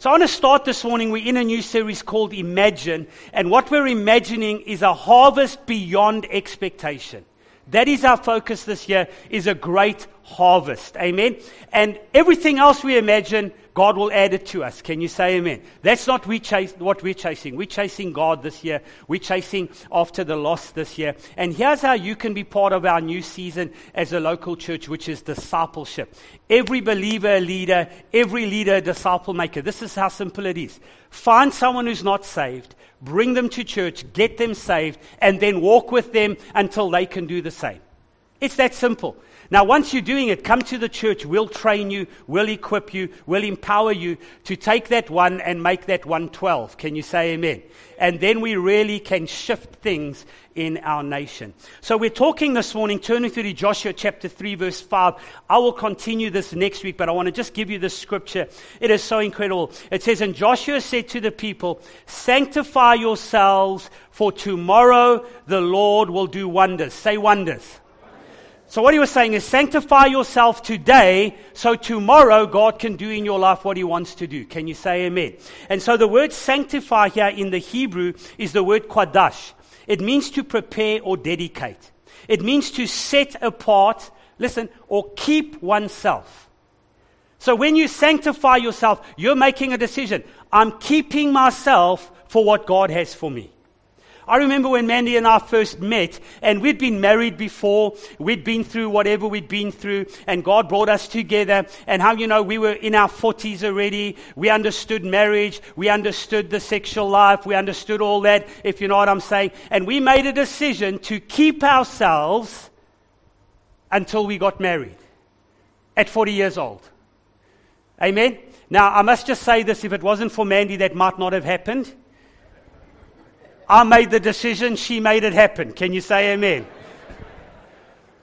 So I want to start this morning. We're in a new series called Imagine, and what we're imagining is a harvest beyond expectation. That is our focus this year, is a great harvest. Amen. And everything else we imagine, God will add it to us. Can you say amen? That's not what we're chasing. We're chasing God this year. We're chasing after the lost this year. And here's how you can be part of our new season as a local church, which is discipleship. Every believer a leader, every leader a disciple maker. This is how simple it is. Find someone who's not saved, bring them to church, get them saved, and then walk with them until they can do the same. It's that simple. Now, once you're doing it, come to the church. We'll train you, we'll equip you, we'll empower you to take that one and make that 112. Can you say amen? And then we really can shift things in our nation. So we're talking this morning, turning to Joshua chapter 3, verse 5. I will continue this next week, but I want to just give you this scripture. It is so incredible. It says, "And Joshua said to the people, 'Sanctify yourselves, for tomorrow the Lord will do wonders.'" Say wonders. So what he was saying is, sanctify yourself today, so tomorrow God can do in your life what he wants to do. Can you say amen? And so the word sanctify here in the Hebrew is the word kodesh. It means to prepare or dedicate. It means to set apart, listen, or keep oneself. So when you sanctify yourself, you're making a decision. I'm keeping myself for what God has for me. I remember when Mandy and I first met, and we'd been married before, we'd been through whatever we'd been through, and God brought us together, and how, you know, we were in our 40s already, we understood marriage, we understood the sexual life, we understood all that, if you know what I'm saying, and we made a decision to keep ourselves until we got married at 40 years old. Amen? Now, I must just say this, if it wasn't for Mandy, that might not have happened. I made the decision, she made it happen. Can you say amen?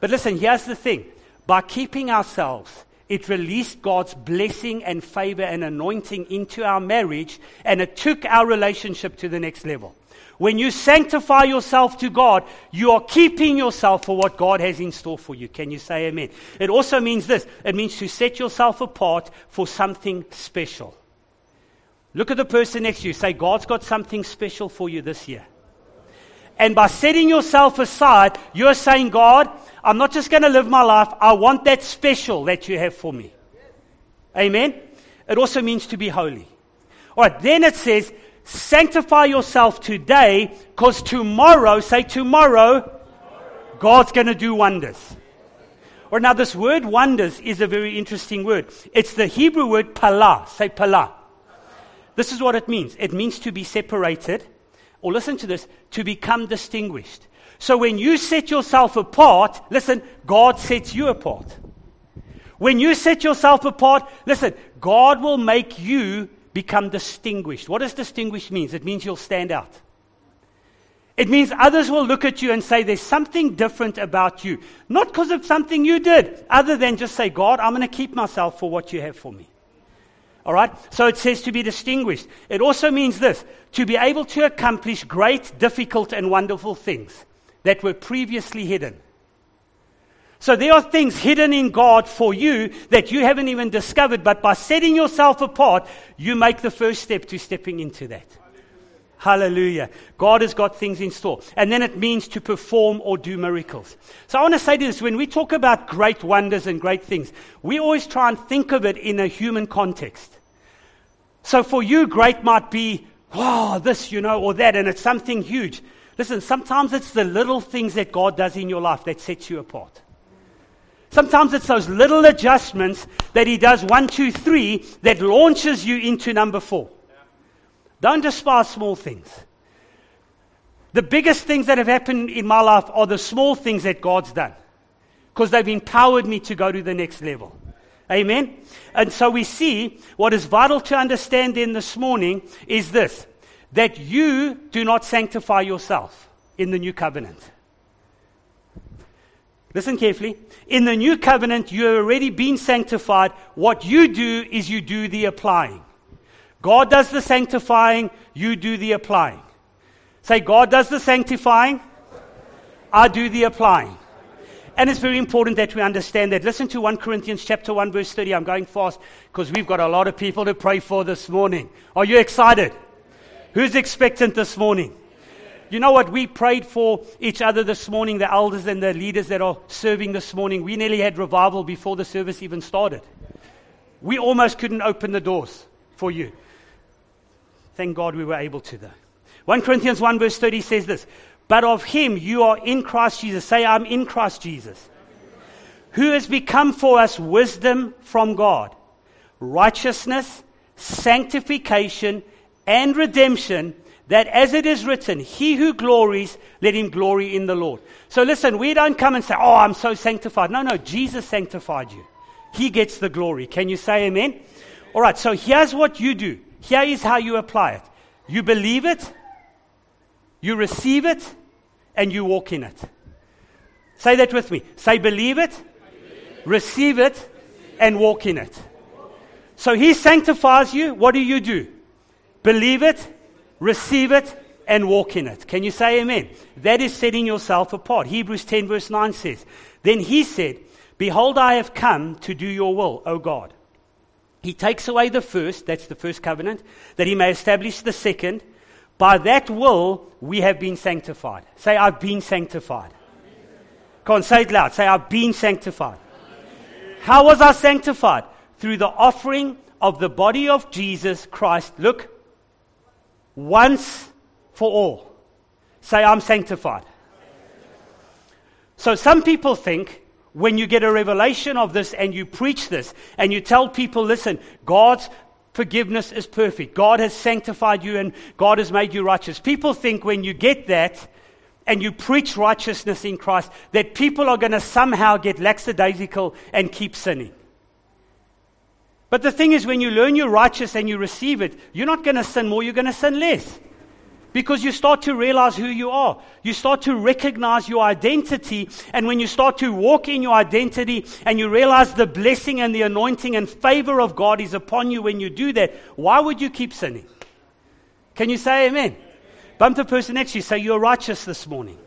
But listen, here's the thing. By keeping ourselves, it released God's blessing and favor and anointing into our marriage, and it took our relationship to the next level. When you sanctify yourself to God, you are keeping yourself for what God has in store for you. Can you say amen? It also means this. It means to set yourself apart for something special. Look at the person next to you. Say, God's got something special for you this year. And by setting yourself aside, you're saying, God, I'm not just going to live my life. I want that special that you have for me. Amen? It also means to be holy. All right, then it says, sanctify yourself today, because tomorrow, say tomorrow, God's going to do wonders. Or now, this word wonders is a very interesting word. It's the Hebrew word palah. Say palah. This is what it means. It means to be separated, or listen to this, to become distinguished. So when you set yourself apart, listen, God sets you apart. When you set yourself apart, listen, God will make you become distinguished. What does distinguished mean? It means you'll stand out. It means others will look at you and say, there's something different about you. Not because of something you did, other than just say, God, I'm going to keep myself for what you have for me. All right, so it says to be distinguished. It also means this, to be able to accomplish great, difficult, and wonderful things that were previously hidden. So there are things hidden in God for you that you haven't even discovered, but by setting yourself apart, you make the first step to stepping into that. Hallelujah. God has got things in store. And then it means to perform or do miracles. So I want to say this, when we talk about great wonders and great things, we always try and think of it in a human context. So for you, great might be, wow, this, you know, or that, and it's something huge. Listen, sometimes it's the little things that God does in your life that sets you apart. Sometimes it's those little adjustments that he does, 1, 2, 3, that launches you into number 4. Don't despise small things. The biggest things that have happened in my life are the small things that God's done, because they've empowered me to go to the next level. Amen? And so we see what is vital to understand then this morning is this, that you do not sanctify yourself in the new covenant. Listen carefully. In the new covenant, you've already been sanctified. What you do is you do the applying. God does the sanctifying, you do the applying. Say, God does the sanctifying, I do the applying. And it's very important that we understand that. Listen to 1 Corinthians chapter 1, verse 30. I'm going fast because we've got a lot of people to pray for this morning. Are you excited? Who's expectant this morning? You know what? We prayed for each other this morning, the elders and the leaders that are serving this morning. We nearly had revival before the service even started. We almost couldn't open the doors for you. Thank God we were able to, though. 1 Corinthians 1 verse 30 says this, but of him you are in Christ Jesus. Say, I'm in Christ Jesus. Who has become for us wisdom from God, righteousness, sanctification, and redemption, that as it is written, he who glories, let him glory in the Lord. So listen, we don't come and say, oh, I'm so sanctified. No, Jesus sanctified you. He gets the glory. Can you say amen? All right, so here's what you do. Here is how you apply it. You believe it, you receive it, and you walk in it. Say that with me. Say, believe it, receive it, and walk in it. So he sanctifies you. What do? Believe it, receive it, and walk in it. Can you say amen? That is setting yourself apart. Hebrews 10 verse 9 says, then he said, behold, I have come to do your will, O God. He takes away the first, that's the first covenant, that he may establish the second. By that will, we have been sanctified. Say, I've been sanctified. Come on, say it loud. Say, I've been sanctified. Amen. How was I sanctified? Through the offering of the body of Jesus Christ. Look, once for all. Say, I'm sanctified. So some people think, when you get a revelation of this and you preach this and you tell people, listen, God's forgiveness is perfect. God has sanctified you and God has made you righteous. People think when you get that and you preach righteousness in Christ, that people are going to somehow get lackadaisical and keep sinning. But the thing is, when you learn you're righteous and you receive it, you're not going to sin more, you're going to sin less. Because you start to realize who you are. You start to recognize your identity. And when you start to walk in your identity and you realize the blessing and the anointing and favor of God is upon you when you do that, why would you keep sinning? Can you say amen? Bump the person next to you. Say, you're righteous this morning.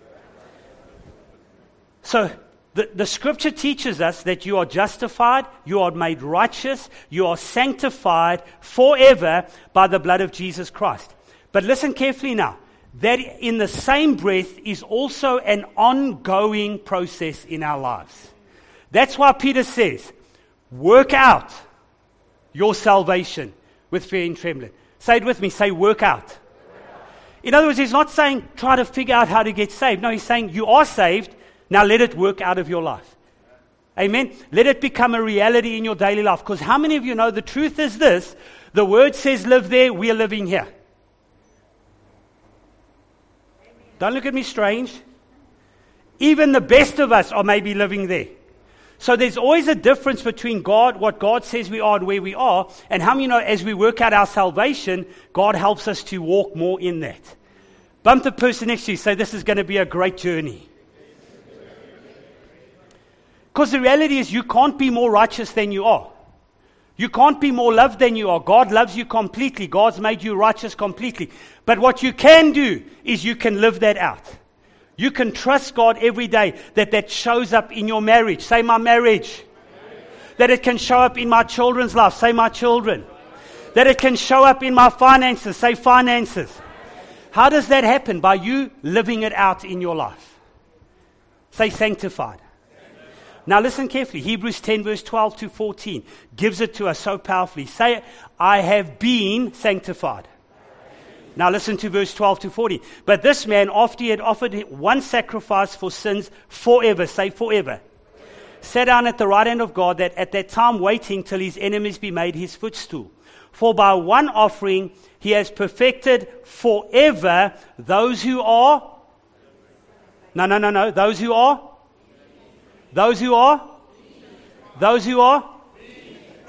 So the scripture teaches us that you are justified, you are made righteous, you are sanctified forever by the blood of Jesus Christ. But listen carefully now, that in the same breath is also an ongoing process in our lives. That's why Peter says, work out your salvation with fear and trembling. Say it with me, say work out. In other words, he's not saying try to figure out how to get saved. No, he's saying you are saved, now let it work out of your life. Amen? Let it become a reality in your daily life. Because how many of you know the truth is this, the word says live there, we are living here. Don't look at me strange. Even the best of us are maybe living there. So there's always a difference between God, what God says we are and where we are. And how many know as we work out our salvation, God helps us to walk more in that. Bump the person next to you. Say, this is going to be a great journey. Because the reality is you can't be more righteous than you are. You can't be more loved than you are. God loves you completely. God's made you righteous completely. But what you can do is you can live that out. You can trust God every day that shows up in your marriage. Say, my marriage. That it can show up in my children's life. Say, my children. That it can show up in my finances. Say, finances. How does that happen? By you living it out in your life. Say, sanctified. Now listen carefully. Hebrews 10 verse 12 to 14 gives it to us so powerfully. Say, I have been sanctified. Now listen to verse 12 to 14. But this man, after he had offered one sacrifice for sins forever, say forever, sat down at the right hand of God, that at that time waiting till his enemies be made his footstool. For by one offering he has perfected forever those who are... No. Those who are... Those who are?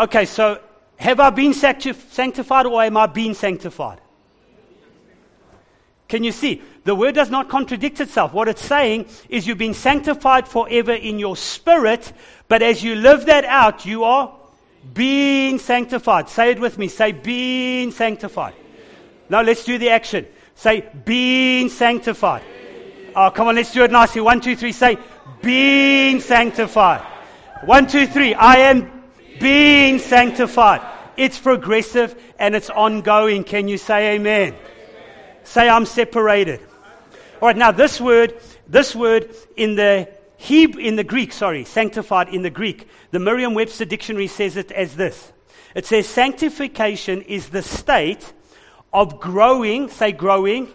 Okay, so have I been sanctified or am I being sanctified? Can you see? The word does not contradict itself. What it's saying is you've been sanctified forever in your spirit, but as you live that out, you are being sanctified. Say it with me. Say, being sanctified. Now let's do the action. Say, being sanctified. Oh, come on, let's do it nicely. 1, 2, 3, say, being sanctified. 1, 2, 3. I am being sanctified. It's progressive and it's ongoing. Can you say amen? Say, I'm separated. All right, now this word in the Greek, sanctified in the Greek, the Merriam-Webster dictionary says it as this. It says sanctification is the state of growing, say growing,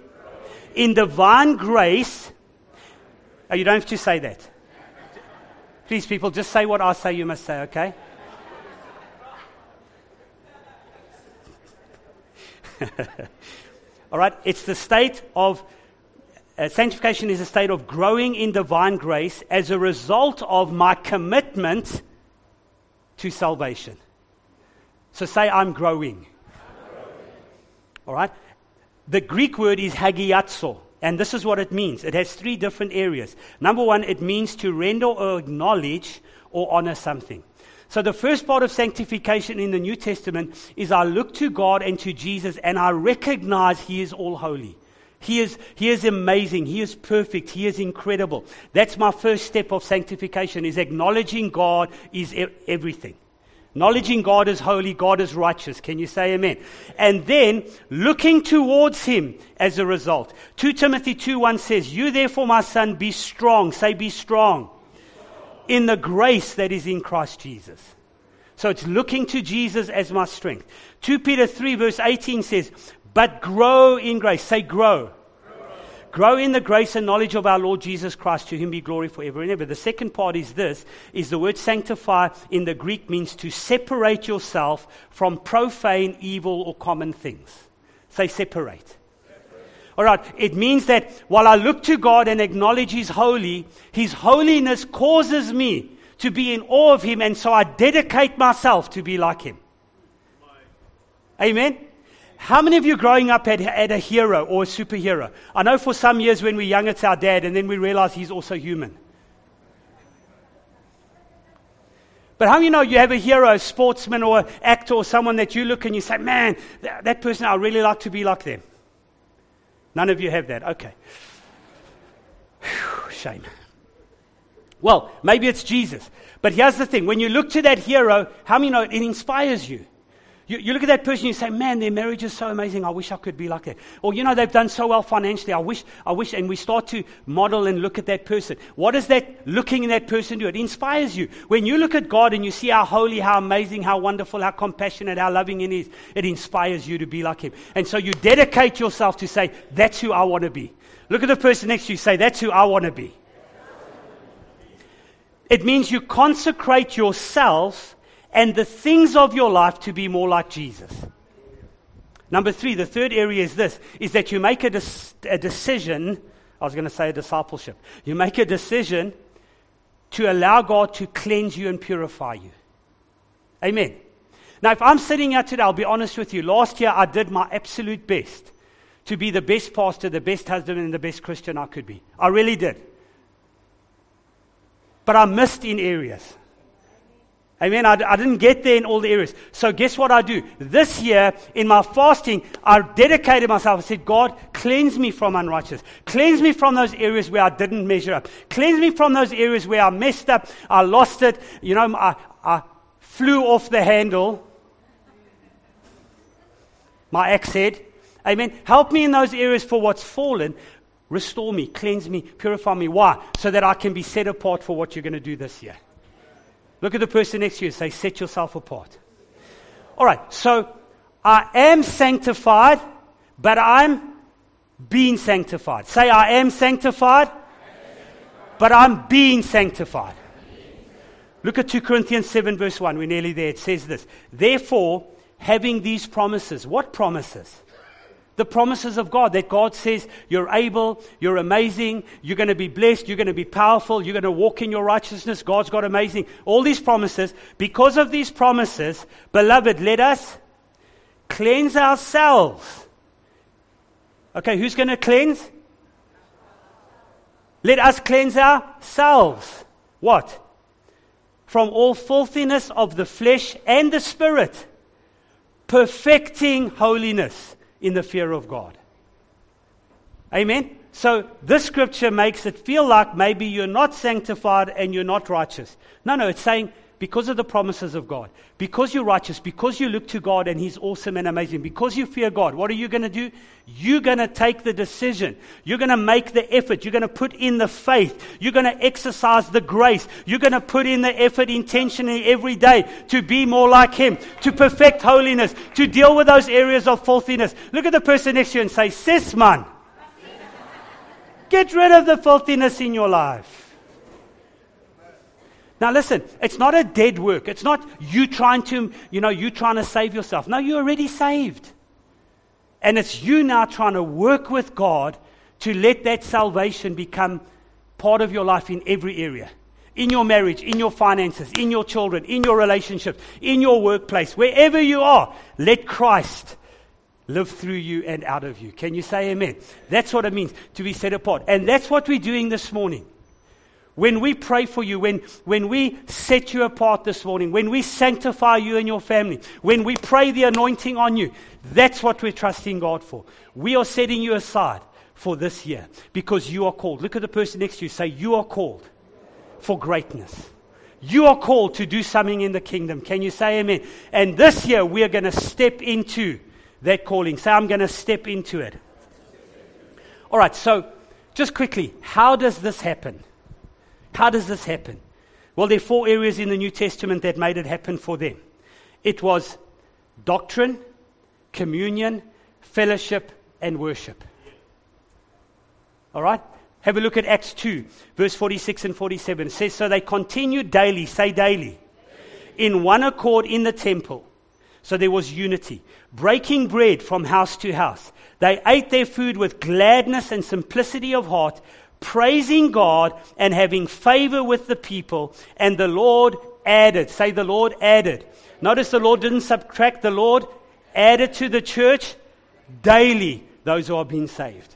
in divine grace. Oh, you don't have to say that. Please, people, just say what I say you must say, okay? All right, it's the state of sanctification is a state of growing in divine grace as a result of my commitment to salvation. So say, I'm growing. All right? The Greek word is hagiazo, and this is what it means. It has 3 different areas. Number 1, it means to render or acknowledge or honor something. So the first part of sanctification in the New Testament is I look to God and to Jesus and I recognize He is all holy. He is amazing. He is perfect. He is incredible. That's my first step of sanctification, is acknowledging God is everything. Acknowledging God is holy, God is righteous. Can you say amen? And then looking towards Him as a result. 2 Timothy 2:1 says, "You therefore, my son, be strong." Say, be strong. In the grace that is in Christ Jesus. So it's looking to Jesus as my strength. 2 Peter 3:18 says, "But grow in grace." Say, grow. Grow in the grace and knowledge of our Lord Jesus Christ, to Him be glory forever and ever. The second part is this, is the word sanctify in the Greek means to separate yourself from profane, evil, or common things. Say, separate. All right, it means that while I look to God and acknowledge He's holy, His holiness causes me to be in awe of Him, and so I dedicate myself to be like Him. Amen? How many of you growing up had a hero or a superhero? I know for some years when we're young, it's our dad, and then we realize he's also human. But how do you know you have a hero, a sportsman or an actor or someone that you look and you say, man, that person, I really like to be like them. None of you have that. Okay. Whew, shame. Well, maybe it's Jesus. But here's the thing. When you look to that hero, how many know it inspires you? You look at that person, you say, man, their marriage is so amazing. I wish I could be like that. Or, you know, they've done so well financially. I wish, and we start to model and look at that person. What does that looking in that person do? It inspires you. When you look at God and you see how holy, how amazing, how wonderful, how compassionate, how loving He is, it inspires you to be like Him. And so you dedicate yourself to say, that's who I want to be. Look at the person next to you, say, that's who I want to be. It means you consecrate yourself and the things of your life to be more like Jesus. Number 3, the third area is this, is that you make a decision, I was going to say a discipleship. You make a decision to allow God to cleanse you and purify you. Amen. Now, if I'm sitting here today, I'll be honest with you. Last year, I did my absolute best to be the best pastor, the best husband, and the best Christian I could be. I really did. But I missed in areas. Amen. I didn't get there in all the areas. So guess what I do? This year, in my fasting, I dedicated myself. I said, God, cleanse me from unrighteousness. Cleanse me from those areas where I didn't measure up. Cleanse me from those areas where I messed up. I lost it. You know, I flew off the handle. My axe head. Amen. Help me in those areas for what's fallen. Restore me, cleanse me, purify me. Why? So that I can be set apart for what you're going to do this year. Look at the person next to you and say, set yourself apart. All right, so I am sanctified, but I'm being sanctified. Say, I am sanctified, but I'm being sanctified. Look at 2 Corinthians 7:1. We're nearly there. It says this. Therefore, having these promises. What promises? The promises of God, that God says, you're able, you're amazing, you're going to be blessed, you're going to be powerful, you're going to walk in your righteousness, God's got amazing. All these promises, because of these promises, beloved, let us cleanse ourselves. Okay, who's going to cleanse? Let us cleanse ourselves. What? From all filthiness of the flesh and the spirit, perfecting holiness. In the fear of God. Amen? So this scripture makes it feel like maybe you're not sanctified and you're not righteous. No, it's saying because of the promises of God, because you're righteous, because you look to God and He's awesome and amazing, because you fear God, what are you going to do? You're going to take the decision. You're going to make the effort. You're going to put in the faith. You're going to exercise the grace. You're going to put in the effort intentionally every day to be more like Him, to perfect holiness, to deal with those areas of filthiness. Look at the person next to you and say, "Sis, man, get rid of the filthiness in your life." Now listen, it's not a dead work. It's not you trying to, you trying to save yourself. No, you're already saved. And it's you now trying to work with God to let that salvation become part of your life in every area. In your marriage, in your finances, in your children, in your relationships, in your workplace, wherever you are, let Christ live through you and out of you. Can you say amen? That's what it means to be set apart. And that's what we're doing this morning. When we pray for you, when we set you apart this morning, when we sanctify you and your family, when we pray the anointing on you, that's what we're trusting God for. We are setting you aside for this year because you are called. Look at the person next to you. Say, "You are called for greatness." You are called to do something in the kingdom. Can you say amen? And this year we are going to step into that calling. Say, "I'm going to step into it." All right, so just quickly, how does this happen? How does this happen? Well, there are four areas in the New Testament that made it happen for them. It was doctrine, communion, fellowship, and worship. All right? Have a look at Acts 2, verse 46 and 47. It says, "So they continued daily," say daily, "in one accord in the temple." So there was unity. "Breaking bread from house to house. They ate their food with gladness and simplicity of heart, praising God and having favor with the people, and the Lord added," say the Lord added. Notice the Lord didn't subtract, the Lord added to the church daily those who are being saved.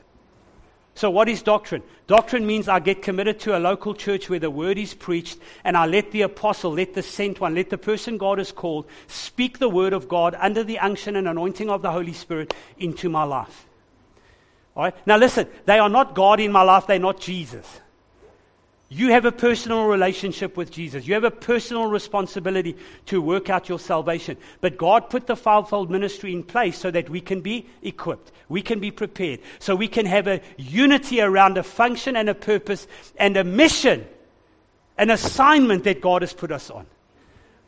So what is doctrine? Doctrine means I get committed to a local church where the word is preached, and I let the apostle, let the sent one, let the person God has called speak the word of God under the unction and anointing of the Holy Spirit into my life. All right? Now listen, they are not God in my life, they're not Jesus. You have a personal relationship with Jesus. You have a personal responsibility to work out your salvation. But God put the fivefold ministry in place so that we can be equipped. We can be prepared. So we can have a unity around a function and a purpose and a mission, an assignment that God has put us on.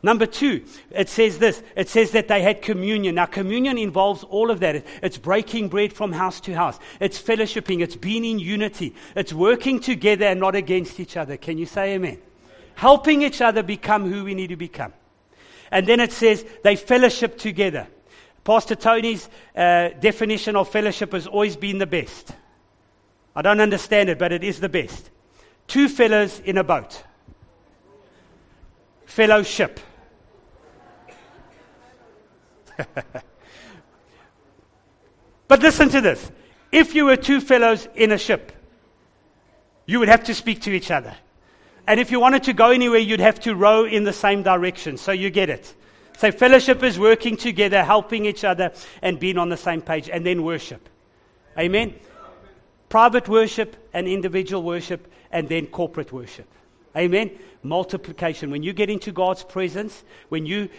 Number two, it says this. It says that they had communion. Now, communion involves all of that. It's breaking bread from house to house. It's fellowshipping. It's being in unity. It's working together and not against each other. Can you say amen? Helping each other become who we need to become. And then it says they fellowship together. Pastor Tony's definition of fellowship has always been the best. I don't understand it, but it is the best. Two fellows in a boat. Fellowship. But listen to this. If you were two fellows in a ship, you would have to speak to each other. And if you wanted to go anywhere, you'd have to row in the same direction. So you get it. So fellowship is working together, helping each other, and being on the same page. And then worship. Amen? Private worship and individual worship, and then corporate worship. Amen? Multiplication. When you get into God's presence, when you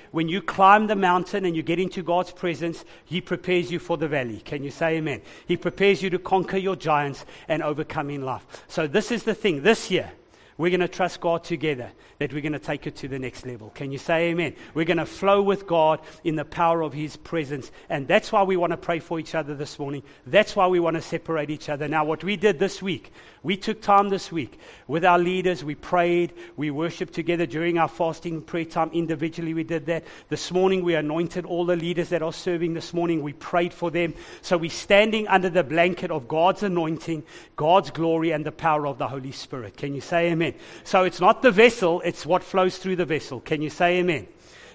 climb the mountain and you get into God's presence, He prepares you for the valley. Can you say amen? He prepares you to conquer your giants and overcome in life. So this is the thing. This year, we're going to trust God together that we're going to take it to the next level. Can you say amen? We're going to flow with God in the power of His presence. And that's why we want to pray for each other this morning. That's why we want to separate each other. Now, what we did this week, we took time this week with our leaders. We prayed. We worshiped together during our fasting and prayer time. Individually, we did that. This morning, we anointed all the leaders that are serving this morning. We prayed for them. So we're standing under the blanket of God's anointing, God's glory, and the power of the Holy Spirit. Can you say amen? So it's not the vessel, it's what flows through the vessel. Can you say amen?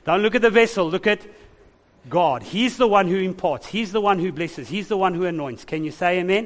Don't look at the vessel, look at God. He's the one who imparts. He's the one who blesses. He's the one who anoints. Can you say amen?